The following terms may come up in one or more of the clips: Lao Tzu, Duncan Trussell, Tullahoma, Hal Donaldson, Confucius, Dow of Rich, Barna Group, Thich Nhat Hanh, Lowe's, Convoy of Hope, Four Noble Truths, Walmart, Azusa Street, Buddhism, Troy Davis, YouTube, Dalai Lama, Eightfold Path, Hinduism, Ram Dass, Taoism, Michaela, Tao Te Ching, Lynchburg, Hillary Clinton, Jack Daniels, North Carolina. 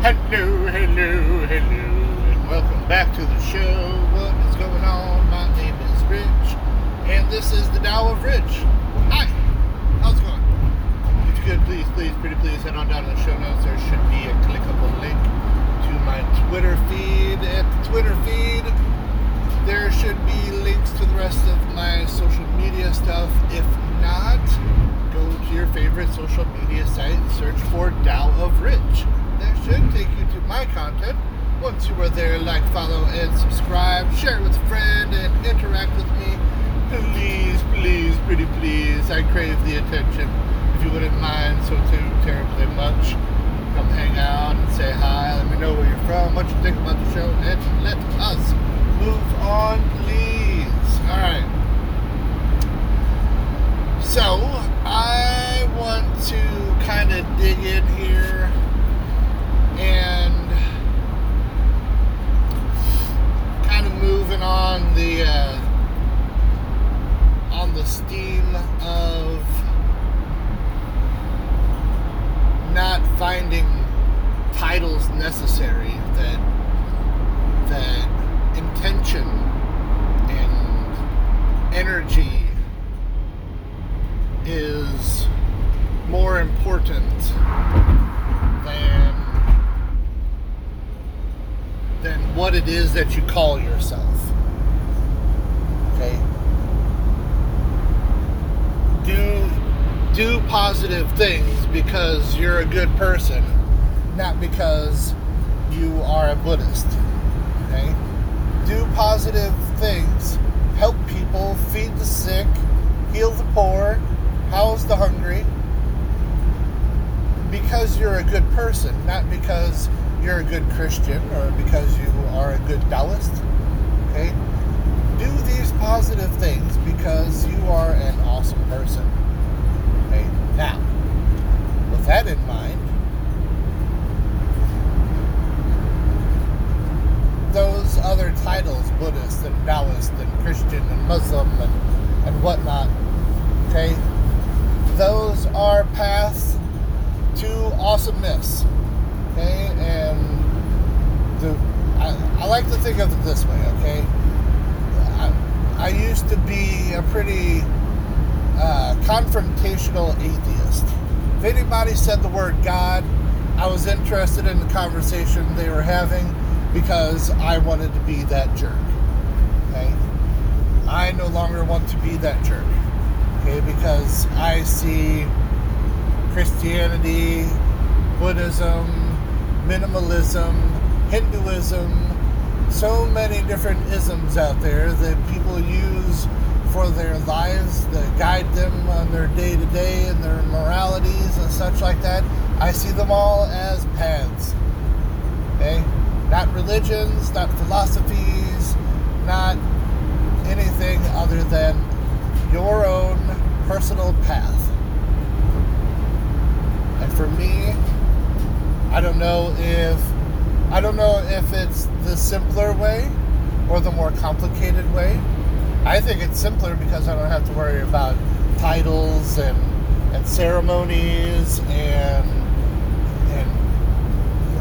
Hello, hello, hello, and welcome back to the show. What is going on? My name is Rich, and this is the Dow of Rich. Hi, how's it going? If you could, please head on down to the show notes. There should be a clickable link to my Twitter feed. At the Twitter feed, there should be links to the rest of my social media stuff. If not, go to your favorite social media site and search for Dow of Rich. That should take you to my content. Once you are there, like, follow, and subscribe. Share it with a friend and interact with me. Please. I crave the attention. If you wouldn't mind so too terribly much, come hang out and say hi. Let me know where you're from, what you think about the show, and let us move on, please. All right. So, I want to kind of dig in here. And kind of moving on the steam of not finding titles necessary, that intention and energy is more important than what it is that you call yourself. Okay? Do positive things because you're a good person, not because you are a Buddhist. Okay? Do positive things. Help people, feed the sick, heal the poor, house the hungry. Because you're a good person, not because you're a good Christian or because you are a good Taoist. Okay? Do these positive things because you are an awesome person. Okay? Now, with that in mind, those other titles, Buddhist and Taoist and Christian and Muslim and whatnot, okay, those are paths to awesomeness. Okay, and I like to think of it this way, okay? I used to be a pretty confrontational atheist. If anybody said the word God, I was interested in the conversation they were having because I wanted to be that jerk, okay? I no longer want to be that jerk, okay? Because I see Christianity, Buddhism, minimalism, Hinduism, so many different isms out there that people use for their lives, that guide them on their day-to-day and their moralities and such like that. I see them all as paths, okay? Not religions, not philosophies, not anything other than your own personal path. And for me, I don't know if it's the simpler way or the more complicated way. I think it's simpler because I don't have to worry about titles and ceremonies and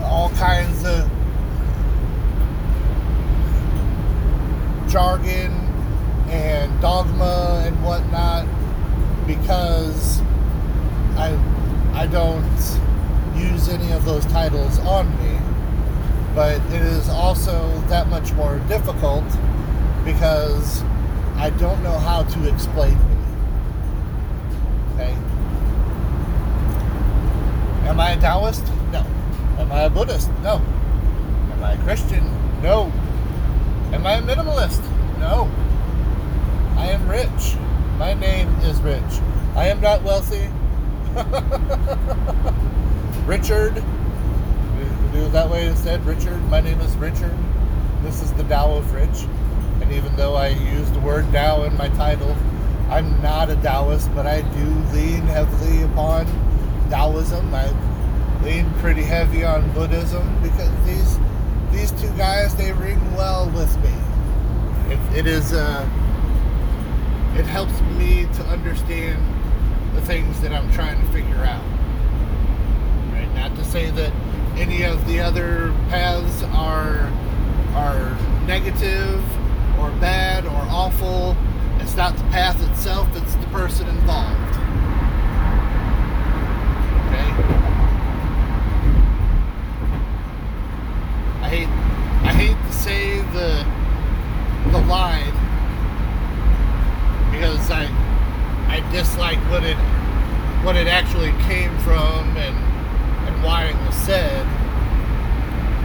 all kinds of jargon and dogma and whatnot, because I don't use any of those titles on me. But it is also that much more difficult because I don't know how to explain me. Okay? Am I a Taoist? No. Am I a Buddhist? No. Am I a Christian? No. Am I a minimalist? No. I am rich. My name is Rich. I am not wealthy. Richard, we do it that way instead. Richard, my name is Richard. This is the Tao of Rich. And even though I use the word Tao in my title, I'm not a Taoist, but I do lean heavily upon Taoism. I lean pretty heavy on Buddhism because these two guys, they ring well with me. It helps me to understand the things that I'm trying to figure out. Not to say that any of the other paths are negative or bad or awful. It's not the path itself, it's the person involved. Okay? I hate to say the line, because I dislike what it actually came from and why it was said.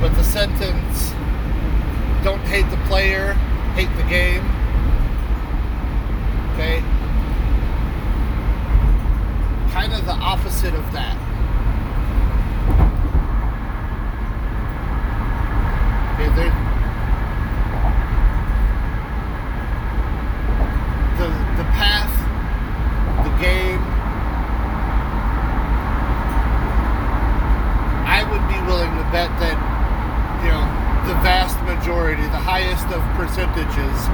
But the sentence, don't hate the player, hate the game. Okay? Kind of the opposite of that. Okay, the path, the game, I would be willing to bet that, you know, the vast majority, the highest of percentages,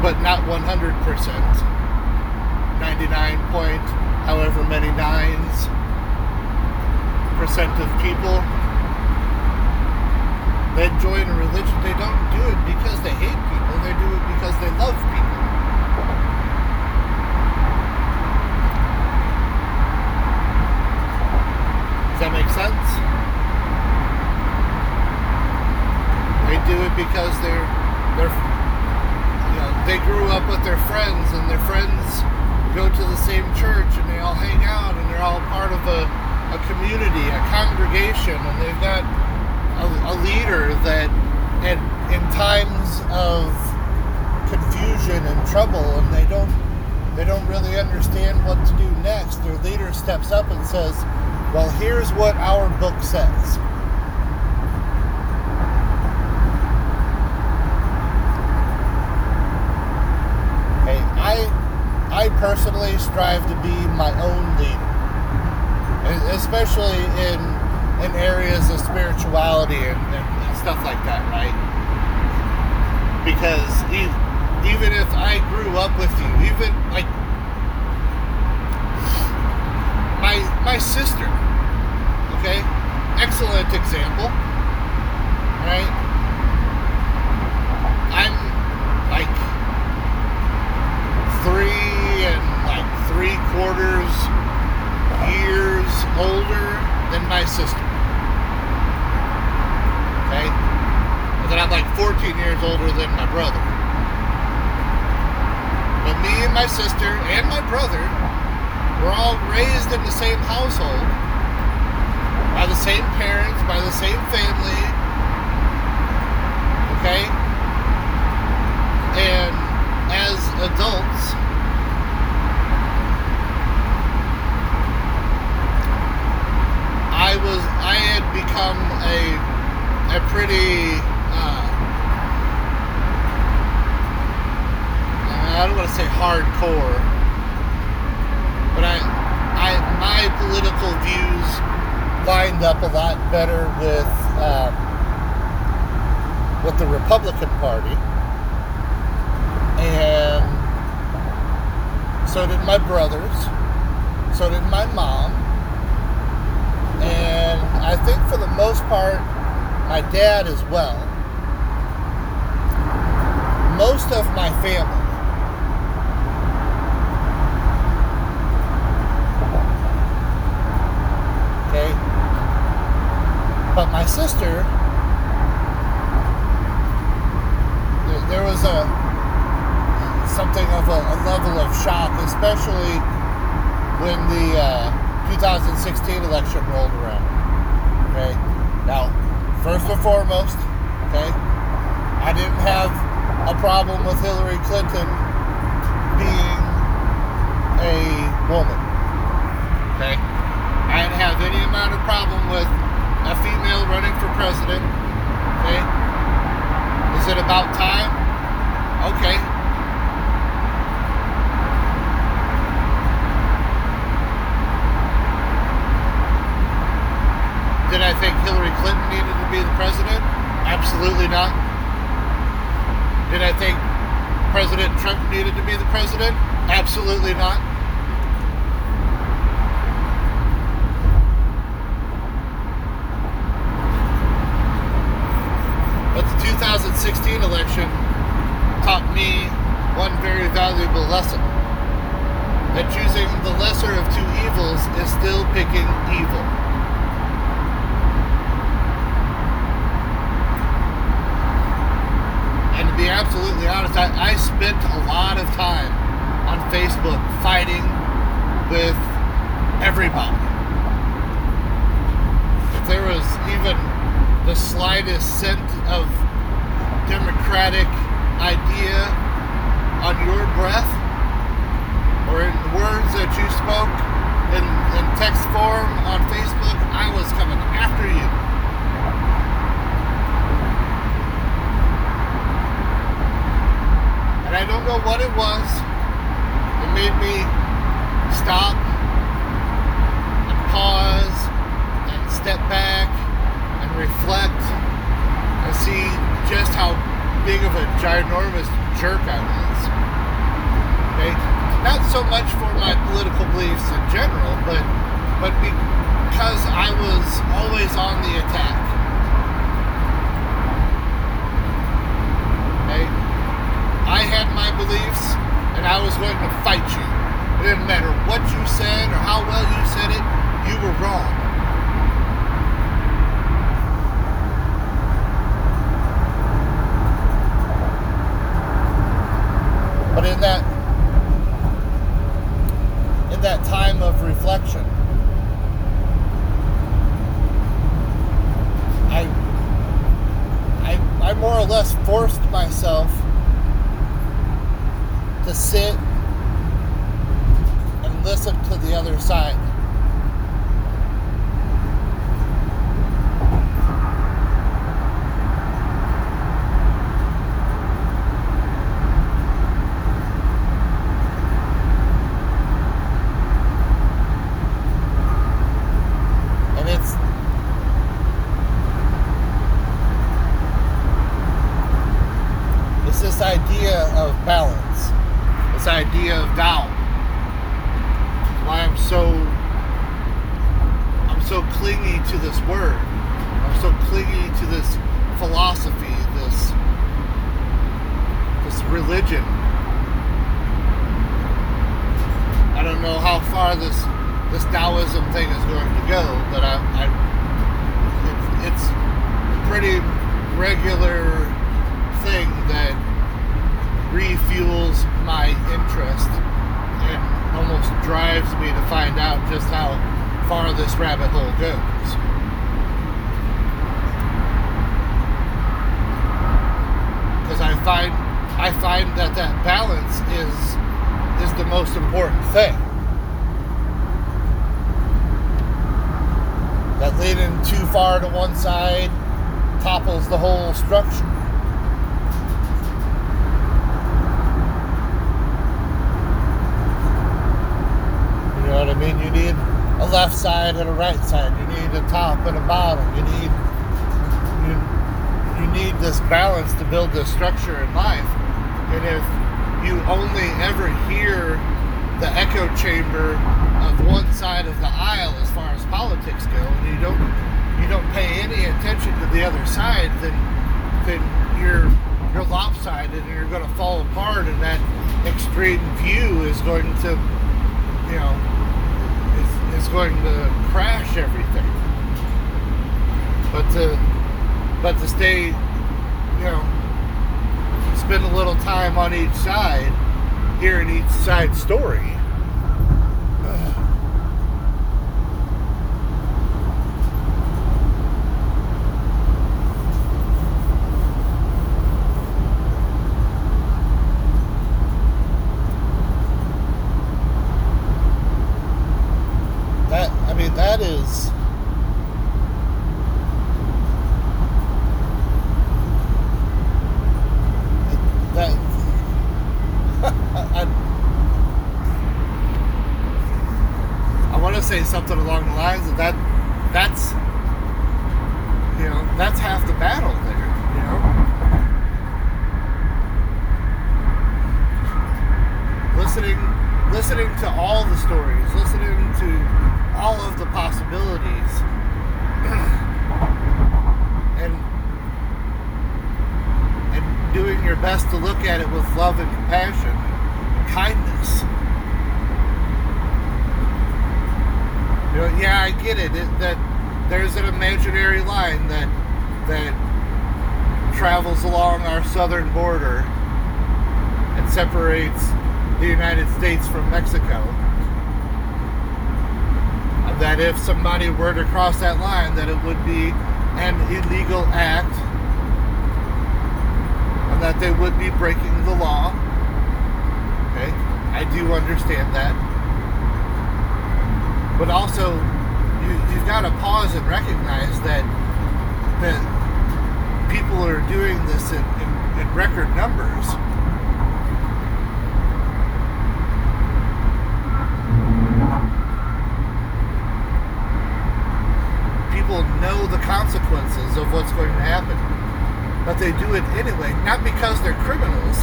but not 100%. 99.9% of people that join a religion, they don't do it because they hate people, they do it because they love people. Does that make sense? They do it because they're they grew up with their friends, and their friends go to the same church, and they all hang out, and they're all part of a community, a congregation, and they've got a leader that in times of confusion and trouble, and they don't really understand what to do next, their leader steps up and says, well, here's what our book says. I personally strive to be my own leader, especially in areas of spirituality and stuff like that, right? Because even if I grew up with you, even like my sister, okay, excellent example, right? I'm like 3 3/4 years older than my sister. Okay? And then I'm like 14 years older than my brother. But me and my sister and my brother were all raised in the same household, by the same parents, by the same family. Okay? And as adults, I had become a pretty, I don't want to say hardcore, but my political views lined up a lot better with the Republican Party, and so did my brothers, so did my mom. And I think for the most part, my dad as well. Most of my family. Okay? But my sister, there was something of a level of shock, especially when the 2016 election rolled around. Okay? Now, first and foremost, okay, I didn't have a problem with Hillary Clinton being a woman. Okay? I didn't have any amount of problem with a female running for president. Okay? Is it about time? Okay. Did I think Hillary Clinton needed to be the president? Absolutely not. Did I think President Trump needed to be the president? Absolutely not. 2016 election taught me one very valuable lesson, that choosing the lesser of two evils is still picking evil. And to be absolutely honest, I spent a lot of time on Facebook fighting with everybody. If there was even the slightest scent of democratic idea on your breath, or in the words that you spoke in text form on Facebook, I was coming after you. And I don't know what it was that made me stop and pause and step back and reflect and see just how big of a ginormous jerk I was. Okay? Not so much for my political beliefs in general, but because I was always on the attack. Okay? I had my beliefs and I was willing to fight you. It didn't matter what you said or how well you said it, you were wrong. But in that time of reflection, I more or less forced myself to sit and listen to the other side. Structure in life, and if you only ever hear the echo chamber of one side of the aisle as far as politics go, and you don't pay any attention to the other side, then you're lopsided and you're going to fall apart, and that extreme view is going to, you know, it's going to crash everything. But to stay, you know, spend a little time on each side, hearing each side's story. That is... something along the lines of that's, you know, that's half the battle there, you know. Listening to all the stories, listening to all of the possibilities, and best to look at it with love and compassion, kindness. You know, yeah, I get it, that there's an imaginary line that travels along our southern border and separates the United States from Mexico. That if somebody were to cross that line, that it would be an illegal act, and that they would be breaking the law. Okay, I do understand that, but also you've got to pause and recognize that people are doing this in record numbers. Know the consequences of what's going to happen, but they do it anyway, not because they're criminals,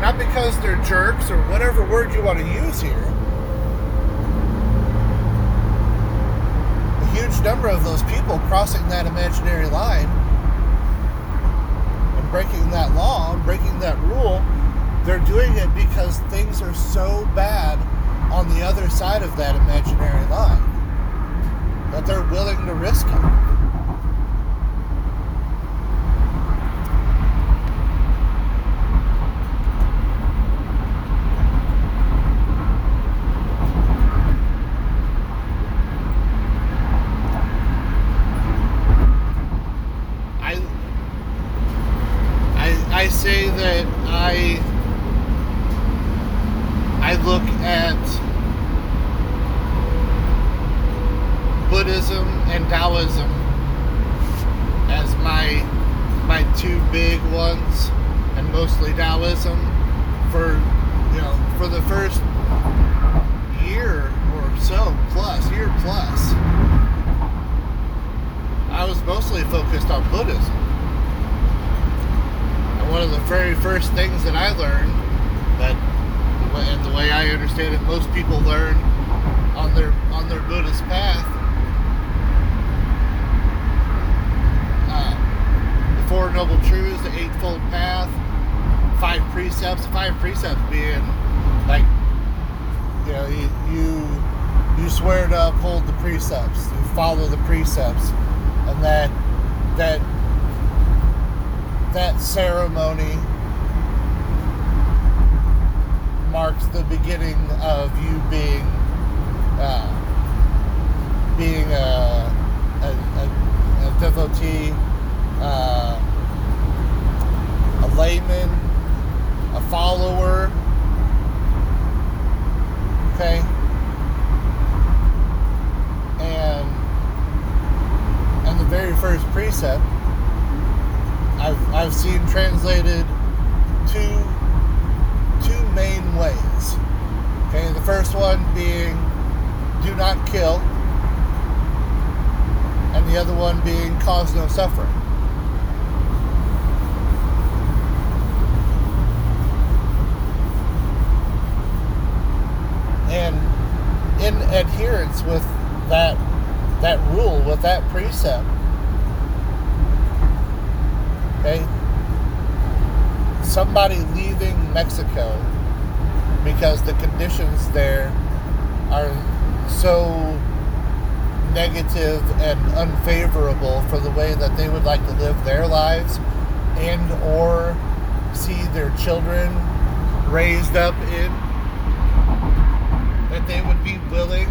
not because they're jerks, or whatever word you want to use here. A huge number of those people crossing that imaginary line and breaking that law, breaking that rule, they're doing it because things are so bad on the other side of that imaginary line that they're willing to risk it. I say that I look at Buddhism and Taoism as my two big ones, and mostly Taoism for the first year plus, I was mostly focused on Buddhism. And one of the very first things that I learned, the way I understand it, most people learn on their Buddhist path, the Four Noble Truths, the Eightfold Path, five precepts being like, you know, you swear to uphold the precepts, you follow the precepts, and that ceremony marks the beginning of you being a devotee, a layman, a follower. Okay, and the very first precept I've seen translated two main ways. Okay, the first one being do not kill, and the other one being cause no suffering. And in adherence with that rule, with that precept, okay, somebody leaving Mexico because the conditions there are so negative and unfavorable for the way that they would like to live their lives, and or see their children raised up in, that they would be willing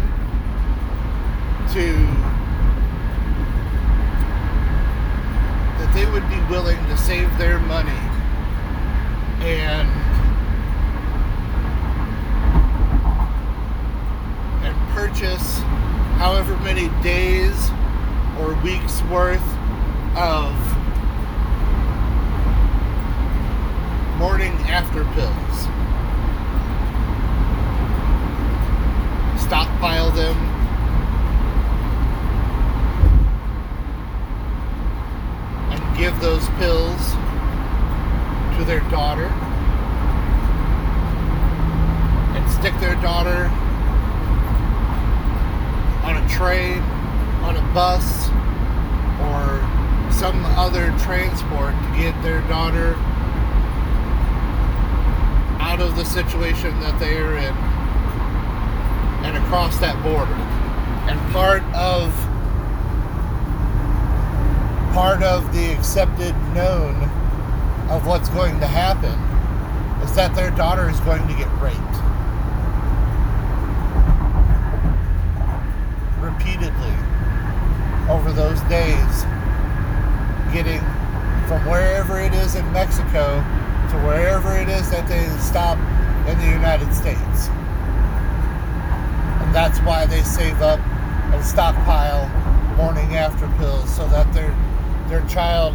to save their money and purchase however many days or weeks worth of morning after pills. Stockpile them. And give those pills to their daughter. And stick their daughter on a train, on a bus, or some other transport to get their daughter out of the situation that they are in and across that border. And part of the accepted known of what's going to happen is that their daughter is going to get raped. Repeatedly over those days, getting from wherever it is in Mexico to wherever it is that they stop in the United States. And that's why they save up and stockpile morning after pills, so that their child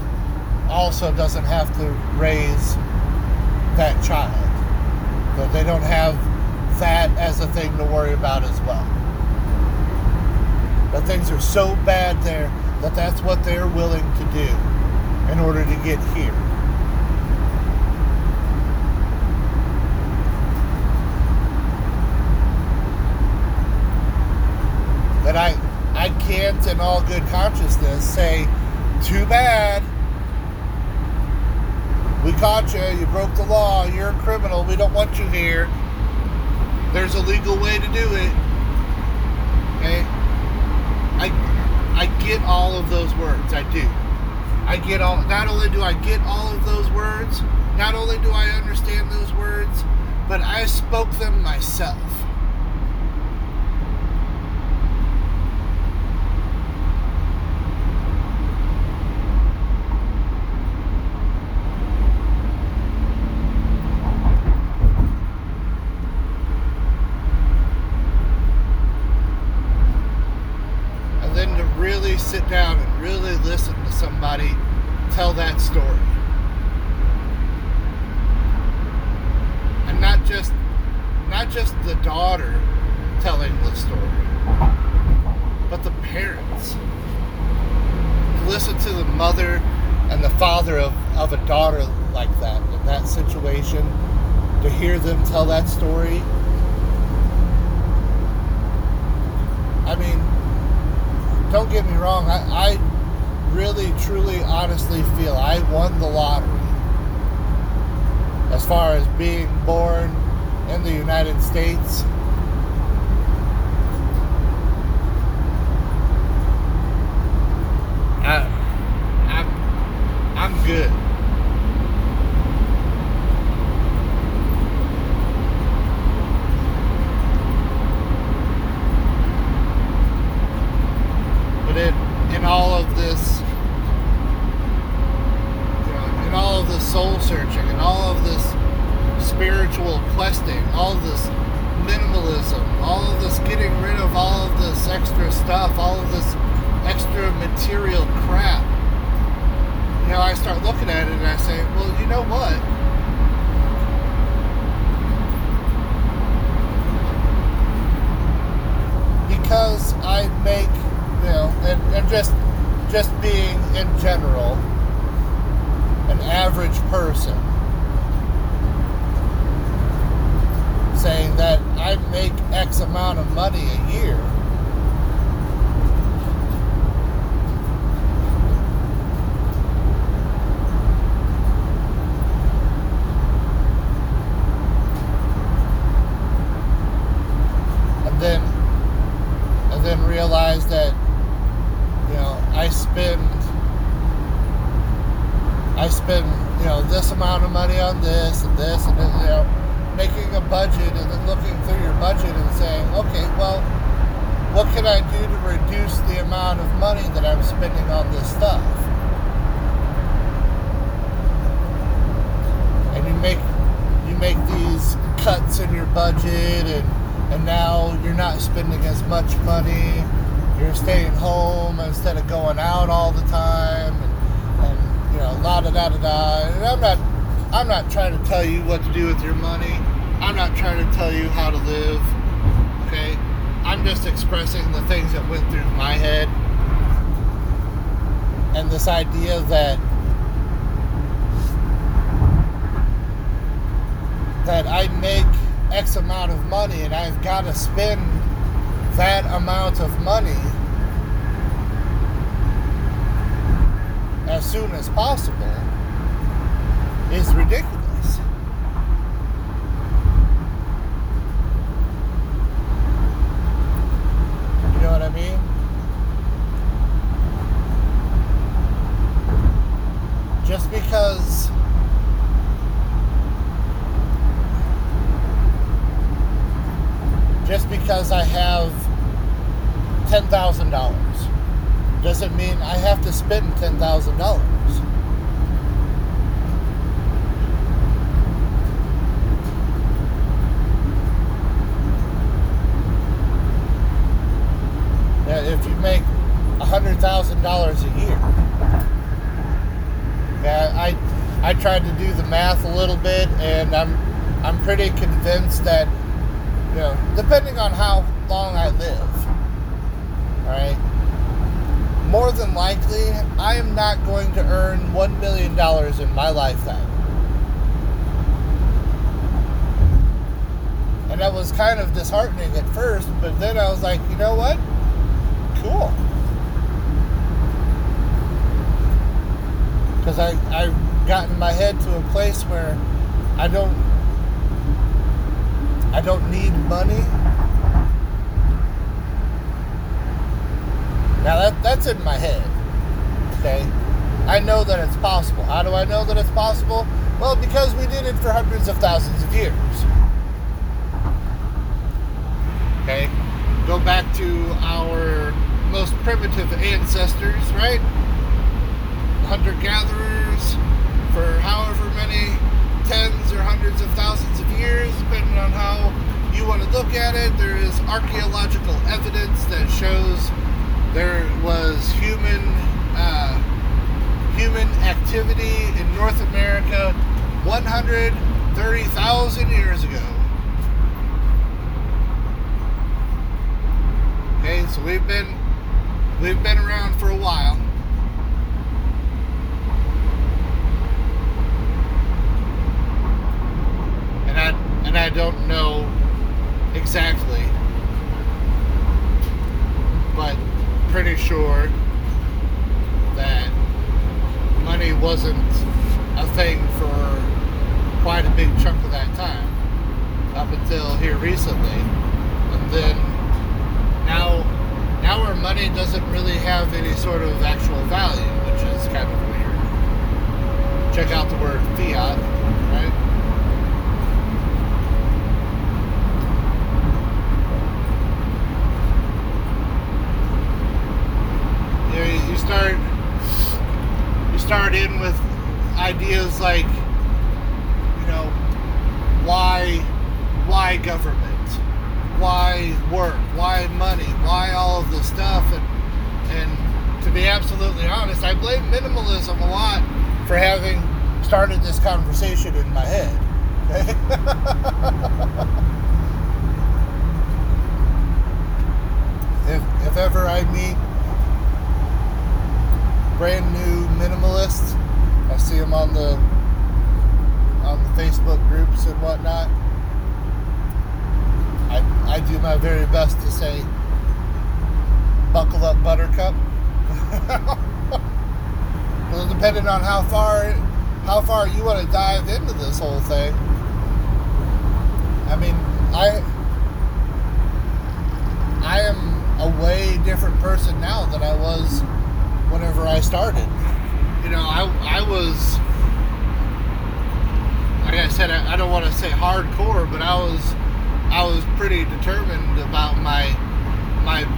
also doesn't have to raise that child. So they don't have that as a thing to worry about as well. But things are so bad there that that's what they're willing to do in order to get here. That I can't, in all good consciousness, say, too bad. We caught you. You broke the law. You're a criminal. We don't want you here. There's a legal way to do it. Okay? I get all of those words. I do. Not only do I get all of those words, not only do I understand those words, but I spoke them myself. Sit down and really listen to somebody tell that story, and not just the daughter telling the story, but the parents. Listen to the mother and the father of a daughter like that, in that situation, to hear them tell that story. I mean, don't get me wrong, I really, truly, honestly feel I won the lottery as far as being born in the United States. I'm good. Soul searching and all of this spiritual questing, all of this minimalism, all of this getting rid of all of this extra stuff, all of this extra material crap, you know, I start looking at it and I say, well, you know what? Because I make, you know, and just being in general an average person, saying that I make X amount of money a year, and then realize that, you know, I spend, you know, this amount of money on this and this and this, you know, making a budget and then looking through your budget and saying, okay, well, what can I do to reduce the amount of money that I'm spending on this stuff? And you make these cuts in your budget, and now you're not spending as much money. You're staying home instead of going out all the time. You know, la da da da da. And I'm not trying to tell you what to do with your money. I'm not trying to tell you how to live. Okay, I'm just expressing the things that went through my head, and this idea that I make X amount of money, and I've got to spend that amount of money as soon as possible is ridiculous. spending $10,000. If you make $100,000 a year, I tried to do the math a little bit, and I'm pretty convinced that, you know, depending on how long I live, all right, more than likely I am not going to earn $1 million in my lifetime. And that was kind of disheartening at first, but then I was like, you know what? Cool. Because I've gotten my head to a place where I don't need money. Now that's in my head. Okay? I know that it's possible. How do I know that it's possible? Well, because we did it for hundreds of thousands of years. Okay? Go back to our most primitive ancestors, right? Hunter-gatherers for however many tens or hundreds of thousands of years, depending on how you want to look at it. There is archaeological evidence that shows there was human activity in North America 130,000 years ago. Okay, so we've been around for a while. And I don't know exactly, but pretty sure that money wasn't a thing for quite a big chunk of that time, up until here recently. And then Now our money doesn't really have any sort of actual value, which is kind of weird. Check out the word fiat, right? You start in with ideas like, you know, why government? Why work? Why money? Why all of this stuff? And to be absolutely honest, I blame minimalism a lot for having started this conversation in my head. If ever I meet brand new minimalists, I see them on the Facebook groups and whatnot, I do my very best to say, buckle up, buttercup. Well, depending on how far you want to dive into this whole thing, I mean, I am a way different person now than I was whenever I started. You know, I was, like I said, I don't want to say hardcore, but I was pretty determined about my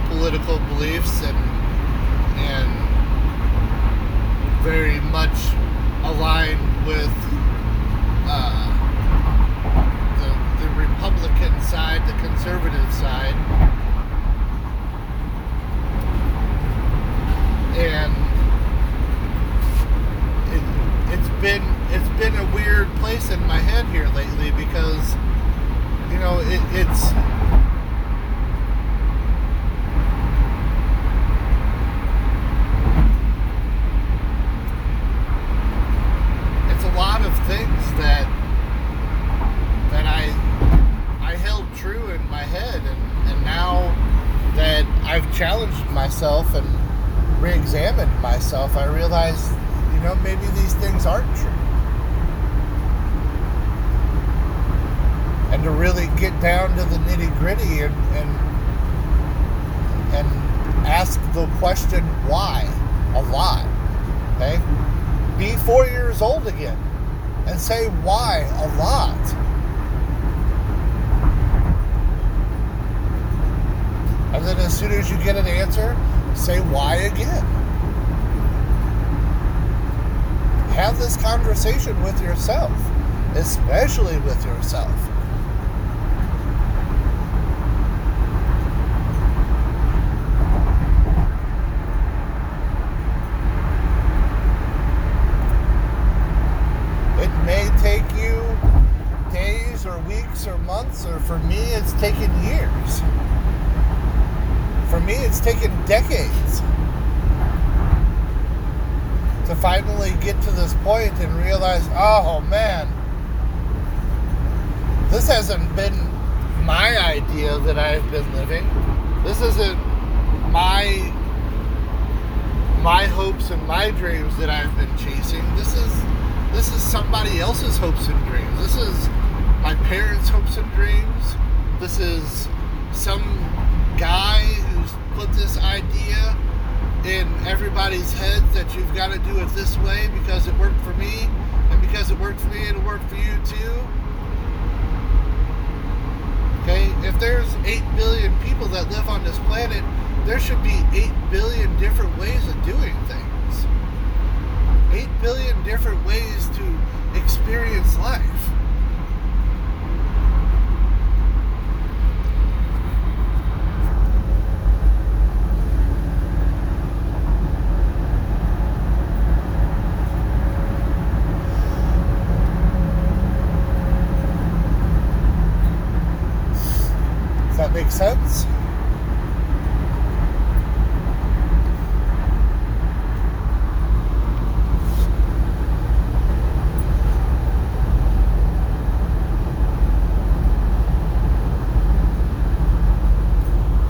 political beliefs and very much aligned with the Republican side, the conservative side, and it's been a weird place in my head here lately because, you know, it's a lot of things that I held true in my head, and now that I've challenged myself and re-examined myself, I realize, you know, maybe these things aren't true. And to really get down to the nitty-gritty and ask the question why a lot. Okay? Be 4 years old again and say why a lot. And then as soon as you get an answer, say why again. have this conversation with yourself, especially with yourself. It may take you days or weeks or months, or for me it's taken years. For me it's taken decades to finally get to this point and realize, oh man, this hasn't been my idea that I've been living. This isn't my hopes and my dreams that I've been chasing. This is somebody else's hopes and dreams. This is my parents' hopes and dreams. This is some guy who's put this idea in everybody's heads that you've got to do it this way because it worked for me, and because it worked for me, it'll work for you too. Okay, if there's 8 billion people that live on this planet, there should be 8 billion different ways of doing things. 8 billion different ways to experience life. Make sense?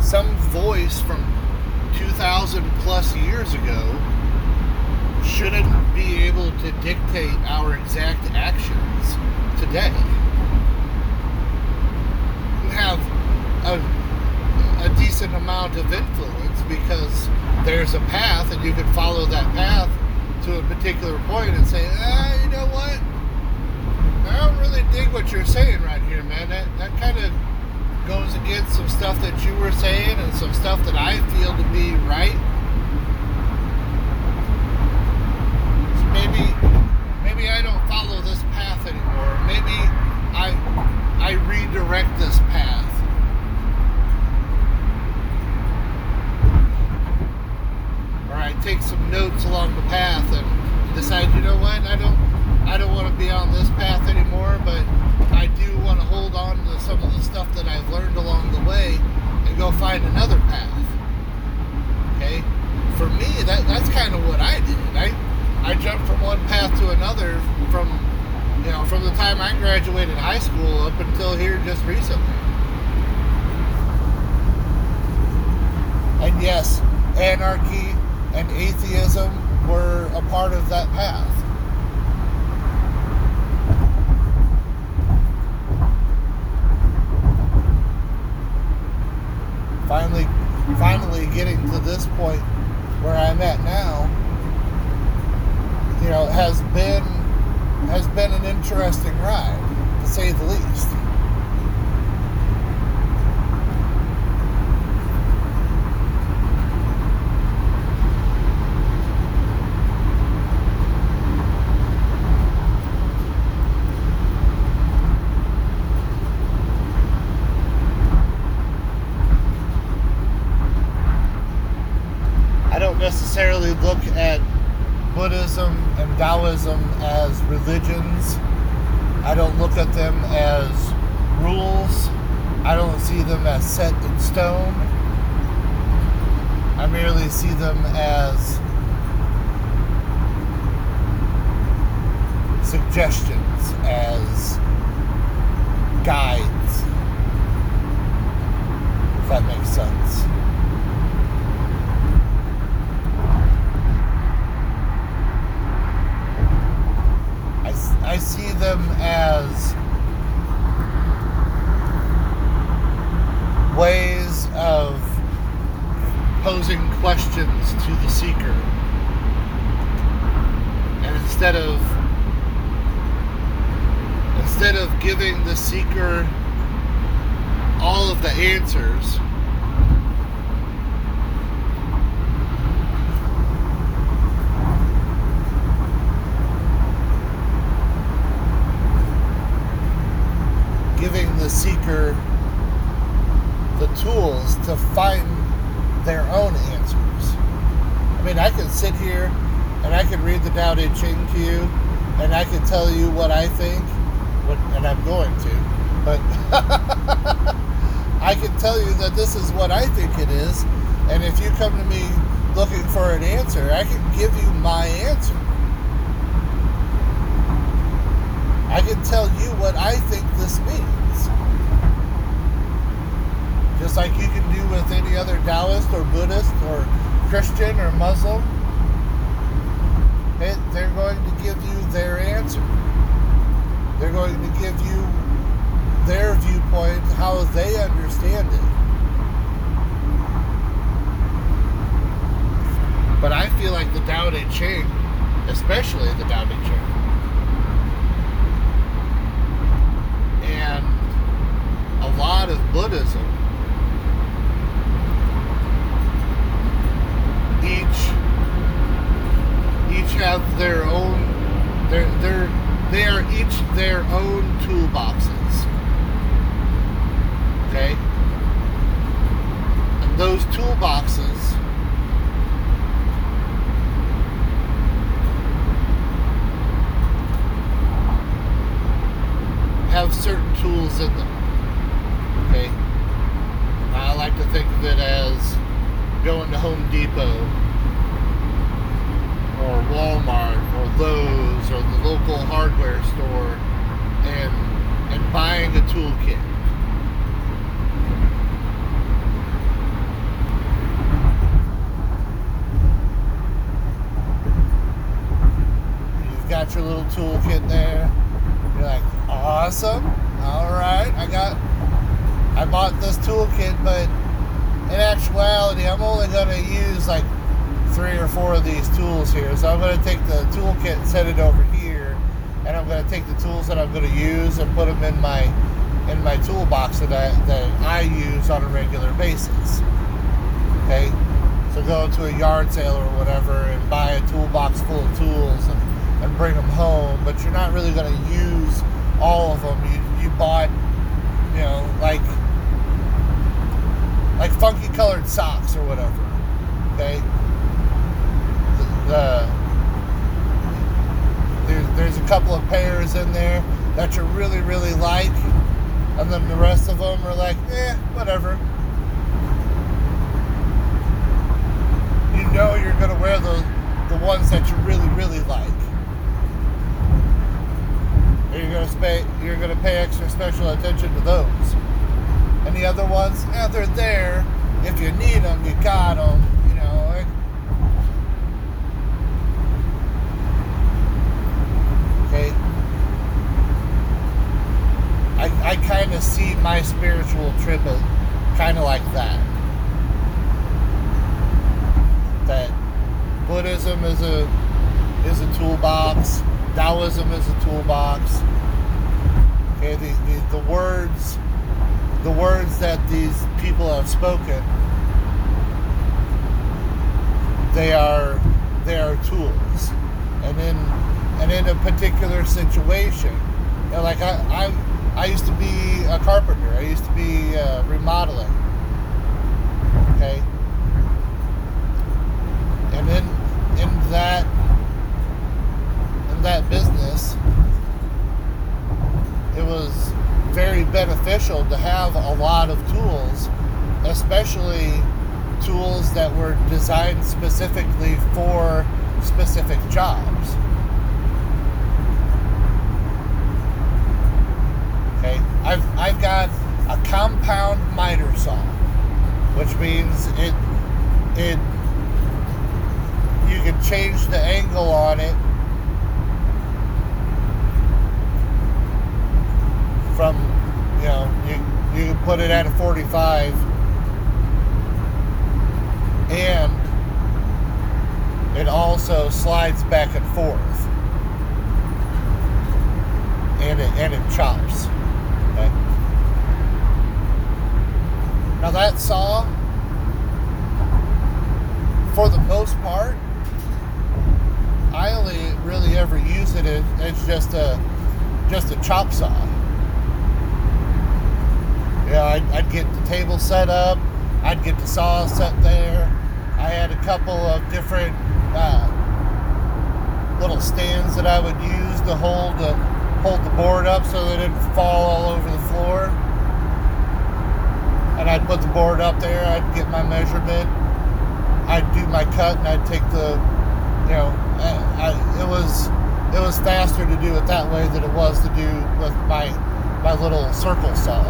Some voice from 2,000 plus years ago shouldn't be able to dictate our exact actions today. We have a decent amount of influence because there's a path and you can follow that path to a particular point and say, you know what? I don't really dig what you're saying right here, man. That kind of goes against some stuff that you were saying and some stuff that I feel to be right. So maybe I don't follow this path anymore. Maybe I redirect this path. I take some notes along the path and decide, you know what, I don't want to be on this path anymore, but I do want to hold on to some of the stuff that I've learned along the way and go find another path. Okay? For me, that's kind of what I did. I jumped from one path to another from the time I graduated high school up until here just recently. And yes, anarchy and atheism were a part of that path. Finally getting to this point where I'm at now, it has been an interesting ride, to say the least. Necessarily look at Buddhism and Taoism as religions. I don't look at them as rules. I don't see them as set in stone. I merely see them as suggestions, as guides, if that makes sense. I see them as ways of posing questions to the seeker. And instead of giving the seeker all of the answers, seeker the tools to find their own answers. I mean, I could sit here and I could read the Tao Te Ching to you, and I could tell you what I think, and I'm going to, but I could tell you that this is what I think it is, and if you come to me looking for an answer, I can give you my answer. I can tell you what I think this means. Just like you can do with any other Taoist or Buddhist or Christian or Muslim. They're going to give you their answer. They're going to give you their viewpoint, how they understand it. But I feel like the Tao Te Ching, especially the Tao Te Ching, a lot of Buddhism, each have their own, they are each their own toolboxes, okay? And those toolboxes have certain tools in them. Okay. I like to think of it as going to Home Depot or Walmart or Lowe's or the local hardware store and buying a toolkit. You've got your little toolkit there. You're like, awesome. All right, I bought this toolkit, but in actuality, I'm only going to use like 3 or 4 of these tools here. So I'm going to take the toolkit and set it over here, and I'm going to take the tools that I'm going to use and put them in my toolbox that I use on a regular basis. Okay, so go to a yard sale or whatever and buy a toolbox full of tools and bring them home, but you're not really going to use all of them. You bought, you know, like funky colored socks or whatever, okay? There's a couple of pairs in there that you really, really like, and then the rest of them are like, whatever. You know you're going to wear the ones that you really, really like. You're going to pay extra special attention to those. And the other ones, they're there. If you need them, you got them, you know. Okay. I kind of see my spiritual trip kind of like that. That Buddhism is a toolbox. Taoism is a toolbox. Okay, the words that these people have spoken, they are tools. And in a particular situation, you know, like I used to be a carpenter. I used to be remodeling. Okay, and then in that business, it was very beneficial to have a lot of tools, especially tools that were designed specifically for specific jobs. Okay, I've got a compound miter saw, which means it you can change the angle on it from, you know, you put it at a 45, and it also slides back and forth, and it chops. Okay? Now that saw, for the most part, I only really ever use it. It's just a chop saw. You know, I'd get the table set up. I'd get the saw set there. I had a couple of different little stands that I would use to hold the board up so that it didn't fall all over the floor. And I'd put the board up there. I'd get my measurement. I'd do my cut, and I'd take the, you know, it was faster to do it that way than it was to do with my little circle saw.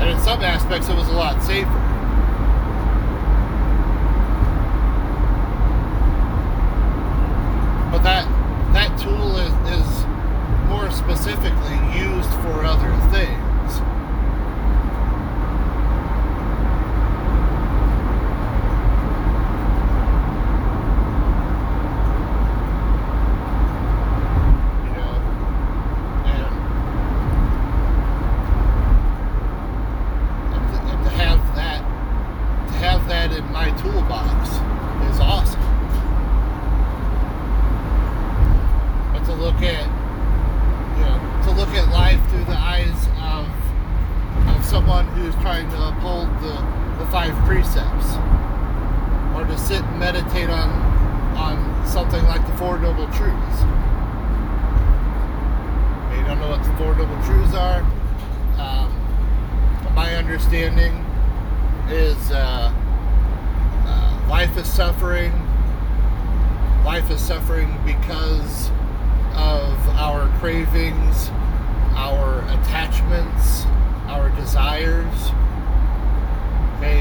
And in some aspects, it was a lot safer. But that tool is more specifically used for other things. Four Noble Truths. You don't know what the Four Noble Truths are. My understanding is life is suffering. Life is suffering because of our cravings, our attachments, our desires. Okay?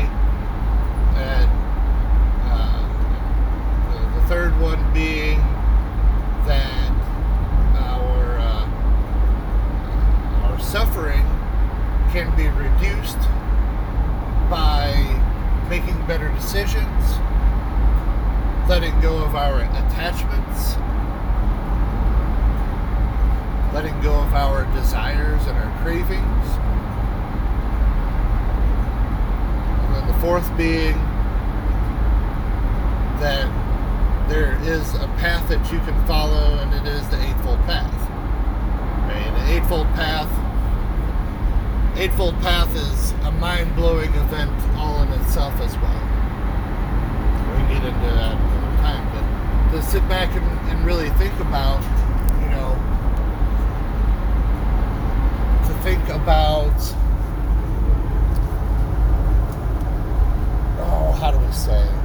And the third one being that our suffering can be reduced by making better decisions, letting go of our attachments, letting go of our desires and our cravings, and then the fourth being that there is a path that you can follow, and it is the Eightfold Path. Okay, the Eightfold Path is a mind-blowing event all in itself as well. We get into that another time, but to sit back and really think about, you know, to think about, oh, how do we say it?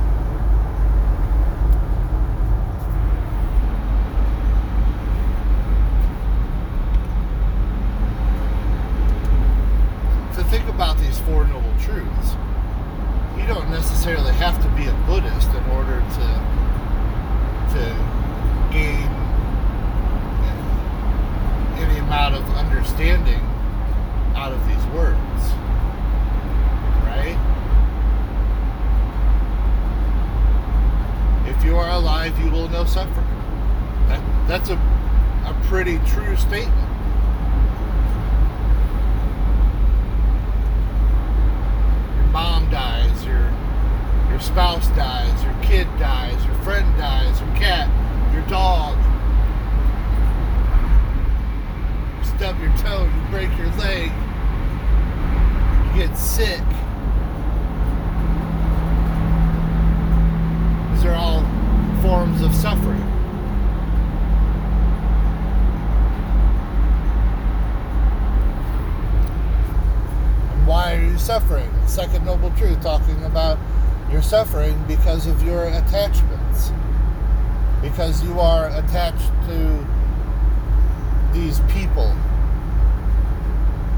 Think about these Four Noble Truths. You don't necessarily have to be a Buddhist in order to gain any amount of understanding out of these words, right? If you are alive, you will know suffering. That's a pretty true statement. Dies, your spouse dies, your kid dies, your friend dies, your cat, your dog, you stub your toe, you break your leg, you get sick. These are all forms of suffering. Why are you suffering? The second noble truth, talking about your suffering because of your attachments. Because you are attached to these people.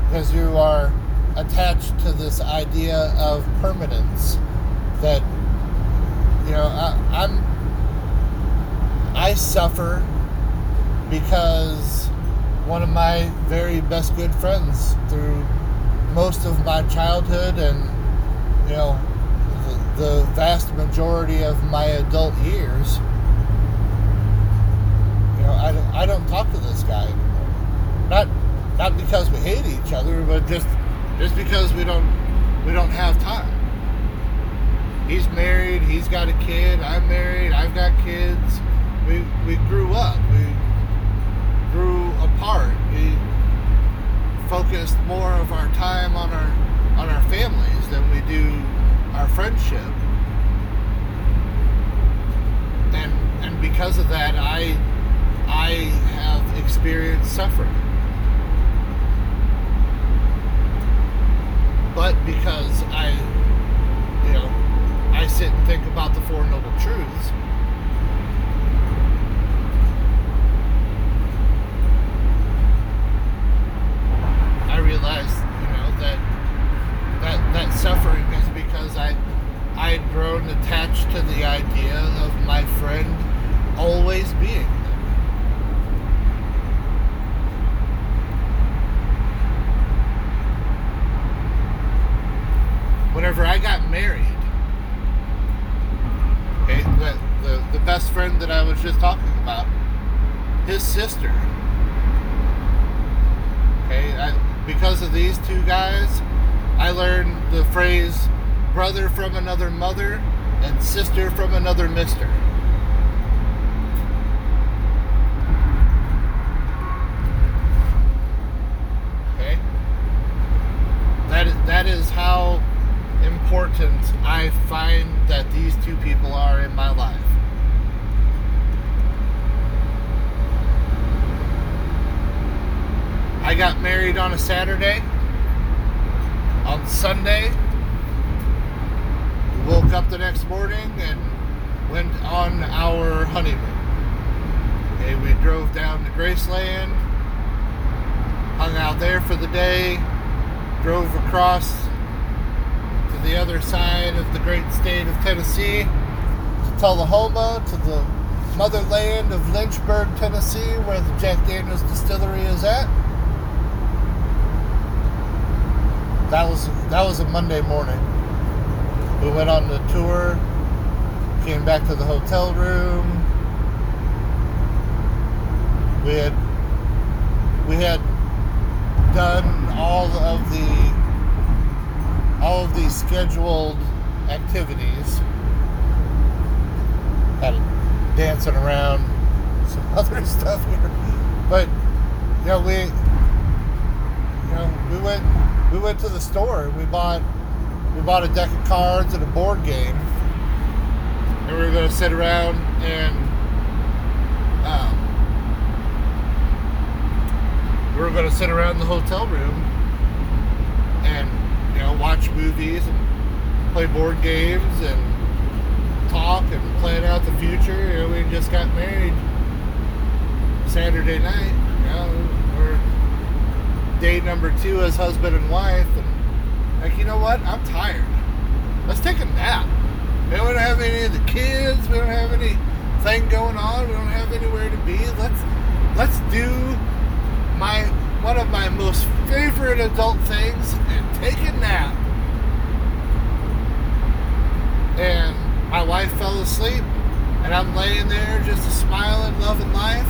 Because you are attached to this idea of permanence. That, you know, I suffer because one of my very best good friends through most of my childhood and, you know, the vast majority of my adult years, you know, I don't talk to this guy anymore. Not because we hate each other, but just because we don't have time. He's married, he's got a kid, I'm married, I've got kids. we grew up, we grew apart, we focused more of our time on our families than we do our friendship. And because of that, I have experienced suffering. But because I sit and think about the Four Noble Truths, I realized, that suffering is because I had grown attached to the idea of my friend always being them. Whenever I got married, okay, the best friend that I was just talking about, his sister, okay, because of these two guys, I learned the phrase brother from another mother and sister from another mister. Okay? That is how important I find that these two people are in my life. I got married on a Saturday. On Sunday, we woke up the next morning and went on our honeymoon. Okay, we drove down to Graceland, hung out there for the day, drove across to the other side of the great state of Tennessee, to Tullahoma, to the motherland of Lynchburg, Tennessee, where the Jack Daniels distillery is at. That was a Monday morning. We went on the tour, came back to the hotel room. We had done all of the scheduled activities. Had dancing around, some other stuff here, but we went. We went to the store and we bought a deck of cards and a board game, and we were going to sit around and the hotel room and watch movies and play board games and talk and plan out the future. We just got married Saturday night. Day number 2 as husband and wife, and I'm tired. Let's take a nap. We don't have any of the kids. We don't have anything going on. We don't have anywhere to be. Let's do one of my most favorite adult things and take a nap. And my wife fell asleep, and I'm laying there just a smiling, loving life.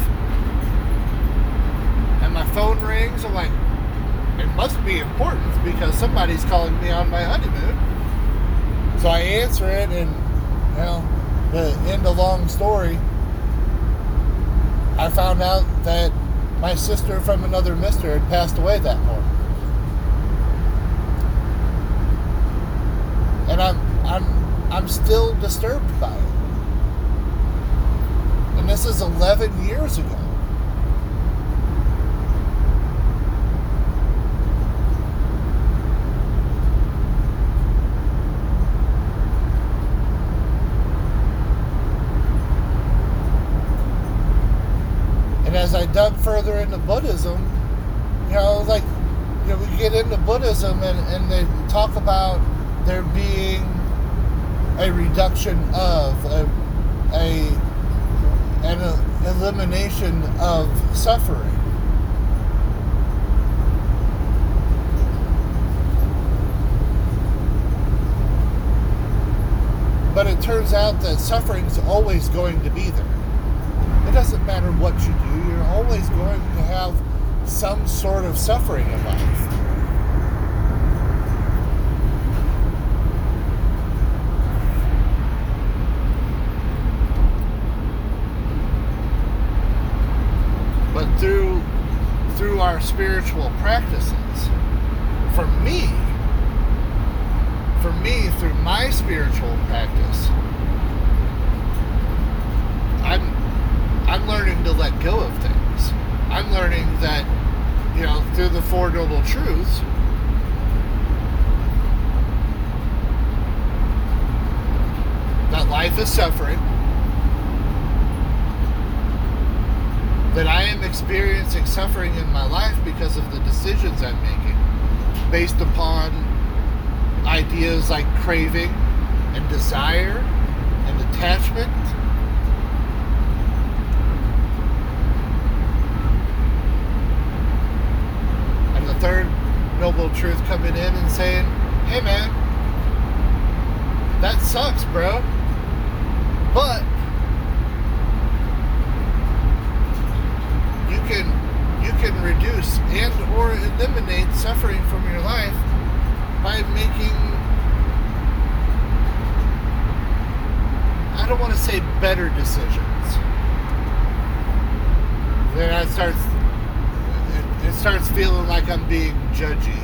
And my phone rings. I'm like, it must be important because somebody's calling me on my honeymoon. So I answer it, and to end a long story, I found out that my sister from another mister had passed away that morning. And I'm still disturbed by it. And this is 11 years ago. As I dug further into Buddhism, we get into Buddhism and they talk about there being a reduction of, an elimination of suffering. But it turns out that suffering is always going to be there. It doesn't matter what you do, you're always going to have some sort of suffering in life. spiritual practices. For me, through my spiritual practice, I'm learning to let go of things. I'm learning that, you know, through the Four Noble Truths, that life is suffering, that I am experiencing suffering in my life because of the decisions I'm making, based upon ideas like craving and desire and attachment. And the Third Noble Truth coming in and saying, hey man, that sucks, bro. But you can reduce and or eliminate suffering from your life by making, I don't want to say better decisions. Then it starts feeling like I'm being judgy.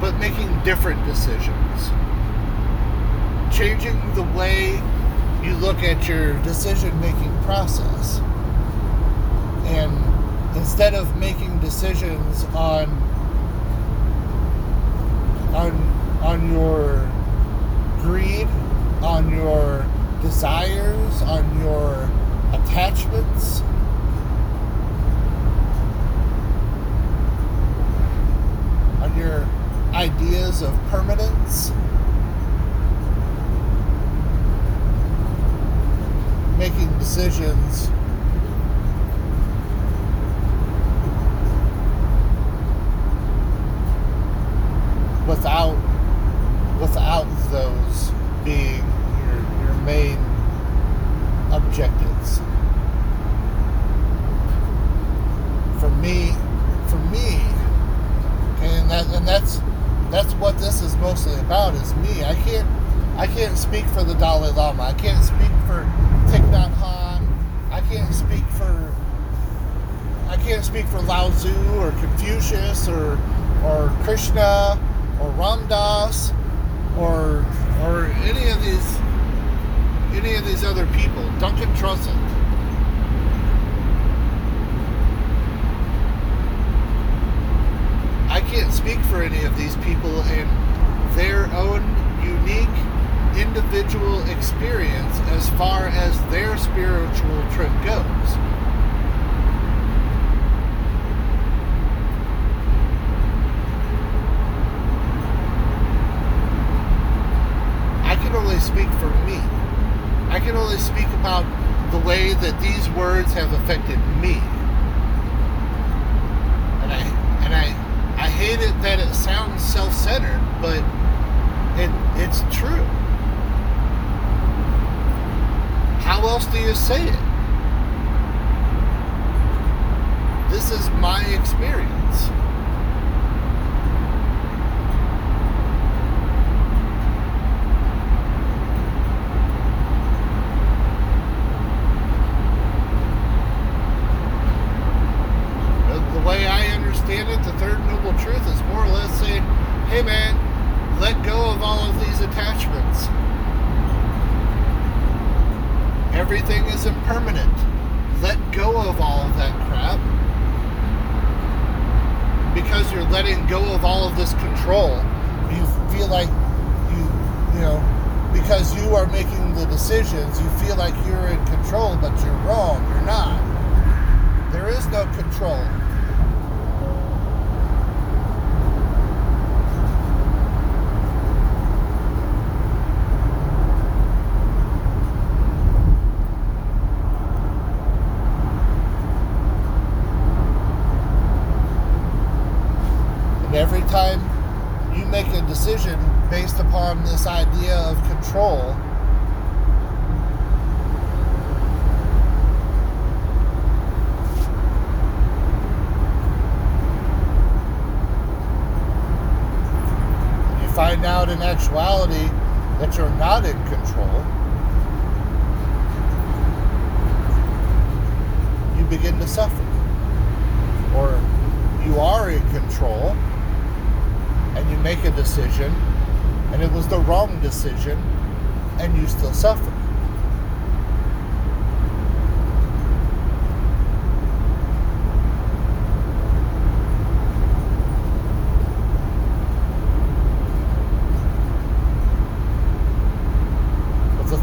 But making different decisions. Changing the way you look at your decision-making process. And instead of making decisions on your greed, on your desires, on your attachments, on your ideas of permanence, making decisions without those being your main objectives. For me, and that's what this is mostly about, is me. I can't speak for the Dalai Lama. I can't speak for Thich Nhat Hanh. I can't speak for Lao Tzu or Confucius or Krishna or Ram Dass or any of these other people. Duncan Trussell. I can't speak for any of these people and their own unique individual experience as far as their spiritual trip goes. I can only speak for me. I can only speak about the way that these words have affected me. And I hate it that it sounds self-centered, but it's true. How else do you say it? This is my experience. The way I understand it, the Third Noble Truth is more or less saying, hey man, let go of all of these attachments. Everything is impermanent. Let go of all of that crap. Because you're letting go of all of this control. You feel like you know, because you are making the decisions, you feel like you're in control, but you're wrong. You're not. There is no control. Every time you make a decision based upon this idea of control, you find out in actuality that you're not in control. begin to suffer. Or you are in control and you make a decision and it was the wrong decision and you still suffer.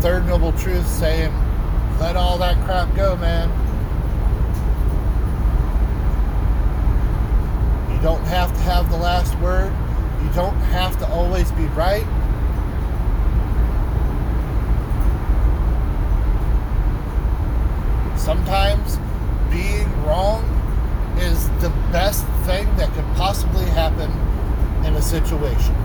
Third Noble Truth saying, let all that crap go, man. You don't have to have the last word. You don't have to always be right. Sometimes being wrong is the best thing that could possibly happen in a situation.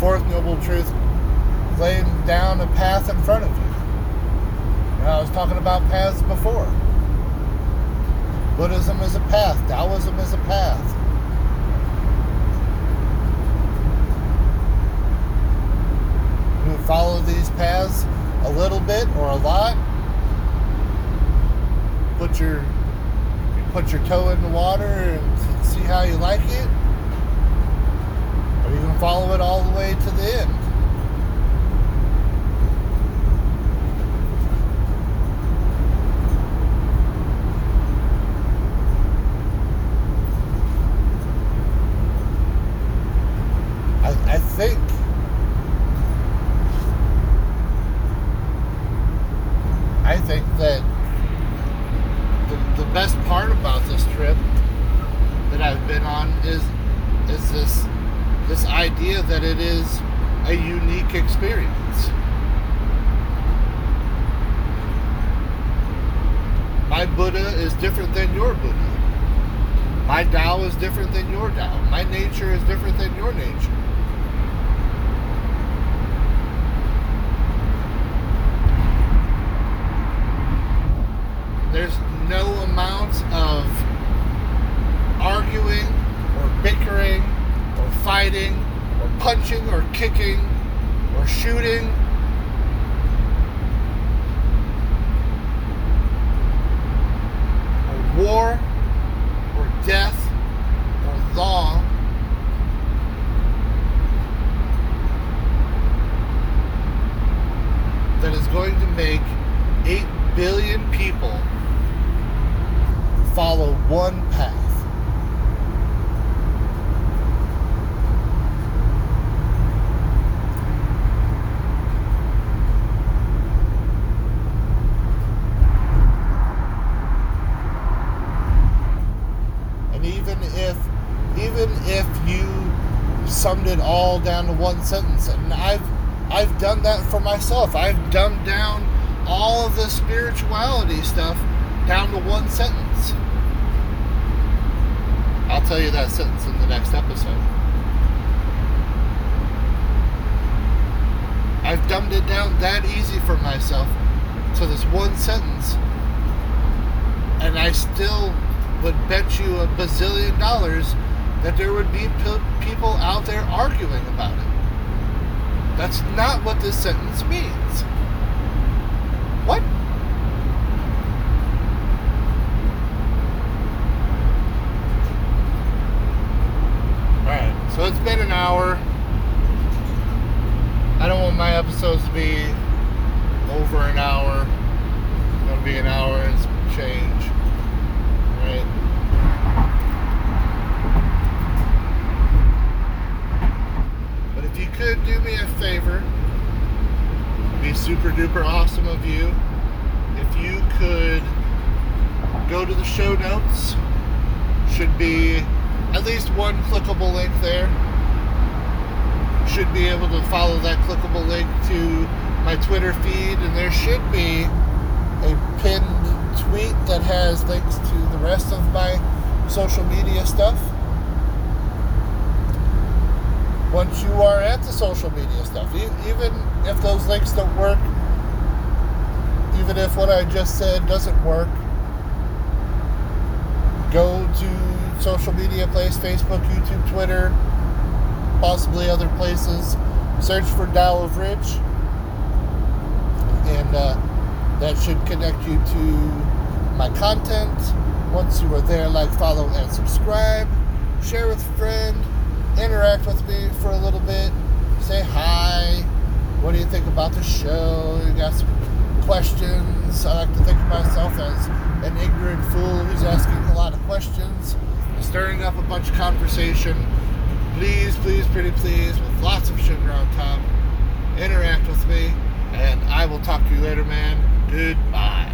Fourth Noble Truth, laying down a path in front of you. You know, I was talking about paths before. Buddhism is a path. Taoism is a path. You follow these paths a little bit or a lot. You put your toe in the water and see how you like it. You can follow it all the way to the end. I think that the best part about this trip that I've been on is this idea that it is a unique experience. My Buddha is different than your Buddha. My Tao is different than your Tao. My nature is different than your nature. There's no amount of arguing or bickering or fighting, or punching, or kicking, or shooting. Or war, or death, or law. That is going to make 8 billion people follow one path. Even if you summed it all down to one sentence, and I've done that for myself. I've dumbed down all of this spirituality stuff down to one sentence. I'll tell you that sentence in the next episode. I've dumbed it down that easy for myself to this one sentence, and I still would bet you a bazillion dollars that there would be people out there arguing about it. That's not what this sentence means. What? Alright, so it's been an hour. I don't want my episodes to be over an hour. It's going to be an hour and some change. Alright. If you could do me a favor, it'd be super duper awesome of you if you could go to the show notes. Should be at least one clickable link there. Should be able to follow that clickable link to my Twitter feed, and there should be a pinned tweet that has links to the rest of my social media stuff. once you are at the social media stuff. Even if those links don't work, even if what I just said doesn't work, go to social media place, Facebook, YouTube, Twitter, possibly other places. Search for Dow of Rich, and that should connect you to my content. Once you are there, like, follow, and subscribe. Share with a friend. Interact with me for a little bit. Say hi. What do you think about the show? You got some questions? I like to think of myself as an ignorant fool who's asking a lot of questions, stirring up a bunch of conversation. Please, please, pretty please, with lots of sugar on top. Interact with me, and I will talk to you later, man. Goodbye.